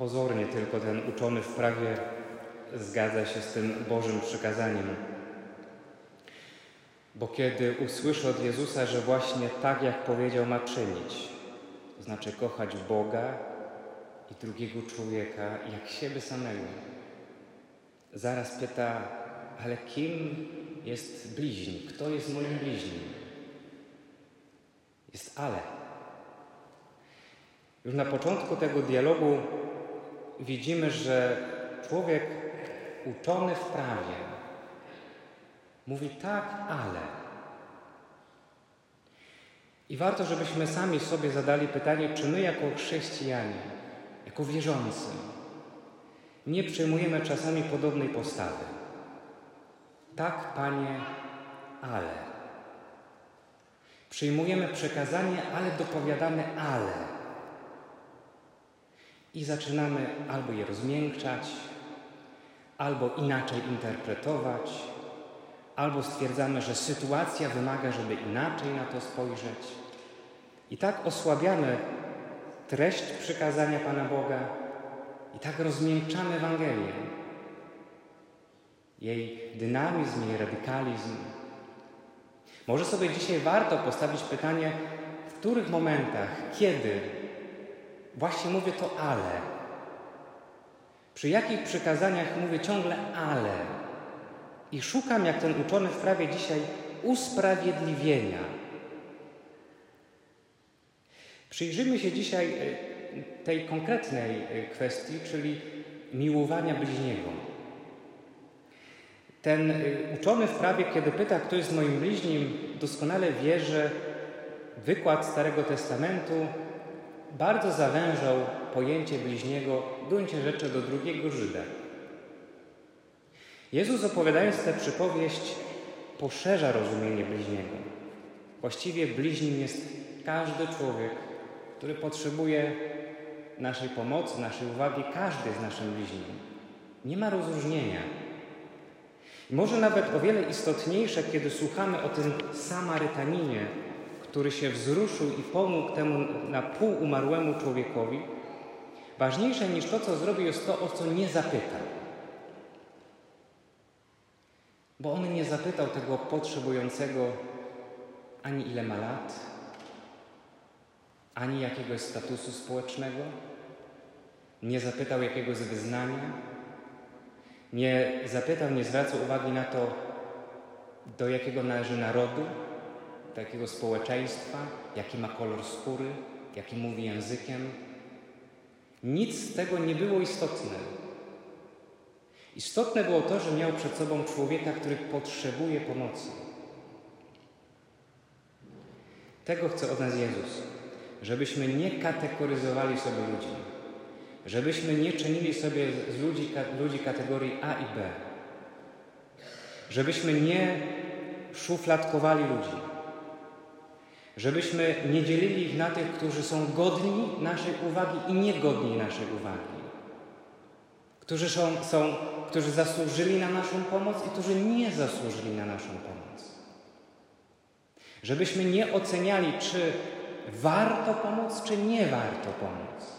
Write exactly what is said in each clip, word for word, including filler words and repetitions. Pozornie tylko ten uczony w prawie zgadza się z tym Bożym przykazaniem. Bo kiedy usłyszy od Jezusa, że właśnie tak, jak powiedział, ma czynić, to znaczy kochać Boga i drugiego człowieka jak siebie samego, zaraz pyta, ale kim jest bliźni? Kto jest moim bliźnim? Jest ale. Już na początku tego dialogu widzimy, że człowiek uczony w prawie mówi tak, ale. I warto, żebyśmy sami sobie zadali pytanie, czy my jako chrześcijanie, jako wierzący, nie przyjmujemy czasami podobnej postawy. Tak, Panie, ale. Przyjmujemy przekazanie, ale dopowiadamy ale. I zaczynamy albo je rozmiękczać, albo inaczej interpretować, albo stwierdzamy, że sytuacja wymaga, żeby inaczej na to spojrzeć. I tak osłabiamy treść przykazania Pana Boga i tak rozmiękczamy Ewangelię. Jej dynamizm, jej radykalizm. Może sobie dzisiaj warto postawić pytanie, w których momentach, kiedy właśnie mówię to ale. Przy jakich przykazaniach mówię ciągle ale. I szukam, jak ten uczony w prawie dzisiaj, usprawiedliwienia. Przyjrzyjmy się dzisiaj tej konkretnej kwestii, czyli miłowania bliźniego. Ten uczony w prawie, kiedy pyta, kto jest moim bliźnim, doskonale wie, że wykład Starego Testamentu bardzo zawężał pojęcie bliźniego w gruncie rzeczy do drugiego Żyda. Jezus, opowiadając tę przypowieść, poszerza rozumienie bliźniego. Właściwie bliźnim jest każdy człowiek, który potrzebuje naszej pomocy, naszej uwagi. Każdy jest naszym bliźnim. Nie ma rozróżnienia. I może nawet o wiele istotniejsze, kiedy słuchamy o tym Samarytaninie, który się wzruszył i pomógł temu na pół umarłemu człowiekowi, ważniejsze niż to, co zrobił, jest to, o co nie zapytał. Bo on nie zapytał tego potrzebującego ani ile ma lat, ani jakiegoś statusu społecznego, nie zapytał jakiegoś wyznania, nie zapytał, nie zwracał uwagi na to, do jakiego należy narodu, do jakiego społeczeństwa, jaki ma kolor skóry, jaki mówi językiem. Nic z tego nie było istotne. Istotne było to, że miał przed sobą człowieka, który potrzebuje pomocy. Tego chce od nas Jezus, żebyśmy nie kategoryzowali sobie ludzi, żebyśmy nie czynili sobie z ludzi, ludzi kategorii A i B, żebyśmy nie szufladkowali ludzi, żebyśmy nie dzielili ich na tych, którzy są godni naszej uwagi i niegodni naszej uwagi, którzy są, są, którzy zasłużyli na naszą pomoc i którzy nie zasłużyli na naszą pomoc. Żebyśmy nie oceniali, czy warto pomóc, czy nie warto pomóc.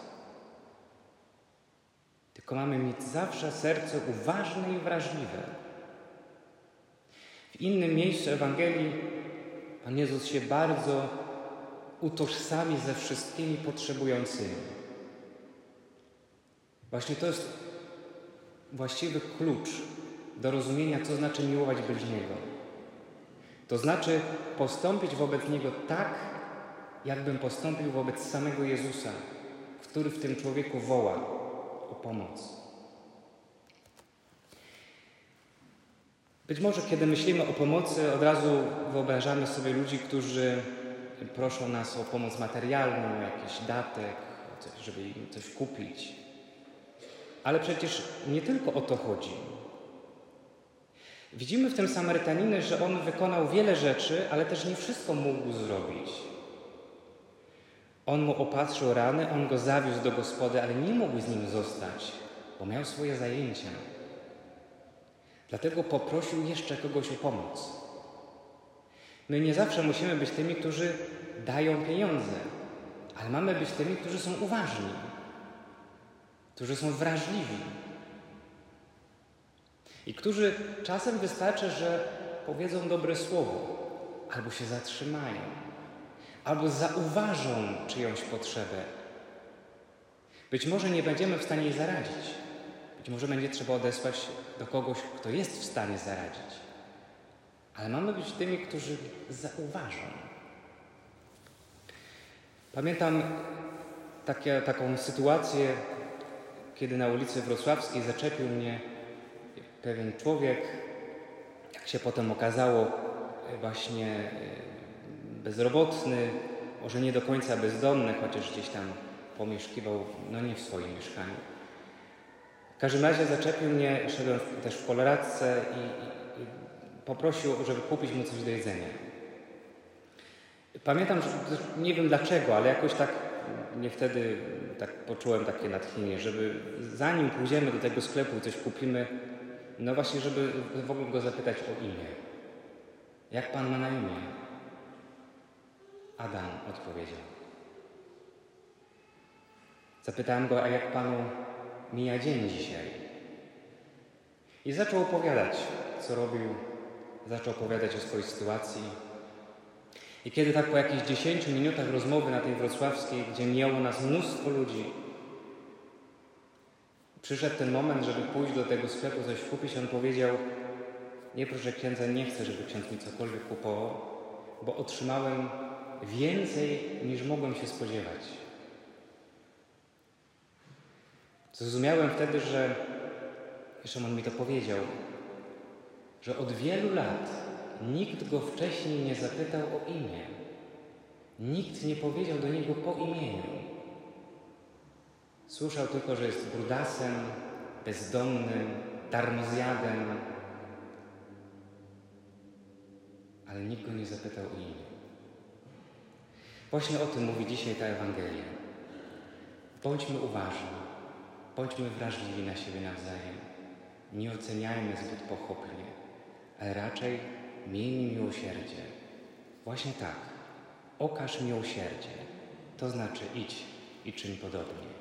Tylko mamy mieć zawsze serce uważne i wrażliwe. W innym miejscu Ewangelii Pan Jezus się bardzo utożsami ze wszystkimi potrzebującymi. Właśnie to jest właściwy klucz do rozumienia, co znaczy miłować bliźniego. To znaczy postąpić wobec niego tak, jakbym postąpił wobec samego Jezusa, który w tym człowieku woła o pomoc. Być może, kiedy myślimy o pomocy, od razu wyobrażamy sobie ludzi, którzy proszą nas o pomoc materialną, o jakiś datek, coś, żeby im coś kupić. Ale przecież nie tylko o to chodzi. Widzimy w tym Samarytaninie, że on wykonał wiele rzeczy, ale też nie wszystko mógł zrobić. On mu opatrzył rany, on go zawiózł do gospody, ale nie mógł z nim zostać, bo miał swoje zajęcia. Dlatego poprosił jeszcze kogoś o pomoc. My nie zawsze musimy być tymi, którzy dają pieniądze, ale mamy być tymi, którzy są uważni, którzy są wrażliwi i którzy czasem wystarczy, że powiedzą dobre słowo, albo się zatrzymają, albo zauważą czyjąś potrzebę. Być może nie będziemy w stanie jej zaradzić. Być może będzie trzeba odesłać do kogoś, kto jest w stanie zaradzić. Ale mamy być tymi, którzy zauważą. Pamiętam takie, taką sytuację, kiedy na ulicy Wrocławskiej zaczepił mnie pewien człowiek, jak się potem okazało, właśnie bezrobotny, może nie do końca bezdomny, chociaż gdzieś tam pomieszkiwał, no nie w swoim mieszkaniu. W każdym razie zaczepił mnie, szedłem też w koloradce i, i, i poprosił, żeby kupić mu coś do jedzenia. Pamiętam, że nie wiem dlaczego, ale jakoś tak nie wtedy tak poczułem takie natchnienie, żeby zanim pójdziemy do tego sklepu i coś kupimy, no właśnie, żeby w ogóle go zapytać o imię. Jak pan ma na imię? Adam odpowiedział. Zapytałem go, a jak panu mija dzień dzisiaj? I zaczął opowiadać, co robił, zaczął opowiadać o swojej sytuacji. I kiedy tak po jakichś dziesięciu minutach rozmowy na tej wrocławskiej, gdzie mijało nas mnóstwo ludzi, przyszedł ten moment, żeby pójść do tego sklepu, coś kupić, on powiedział: nie, proszę księdza, nie chcę, żeby ksiądz mi cokolwiek kupował, bo otrzymałem więcej, niż mogłem się spodziewać. Zrozumiałem wtedy, że, jeszcze on mi to powiedział, że od wielu lat nikt go wcześniej nie zapytał o imię. Nikt nie powiedział do niego po imieniu. Słyszał tylko, że jest brudasem, bezdomnym, darmozjadem, ale nikt go nie zapytał o imię. Właśnie o tym mówi dzisiaj ta Ewangelia. Bądźmy uważni. Bądźmy wrażliwi na siebie nawzajem. Nie oceniajmy zbyt pochopnie, ale raczej miejmy miłosierdzie. Właśnie tak. Okaż miłosierdzie. To znaczy idź i czyń podobnie.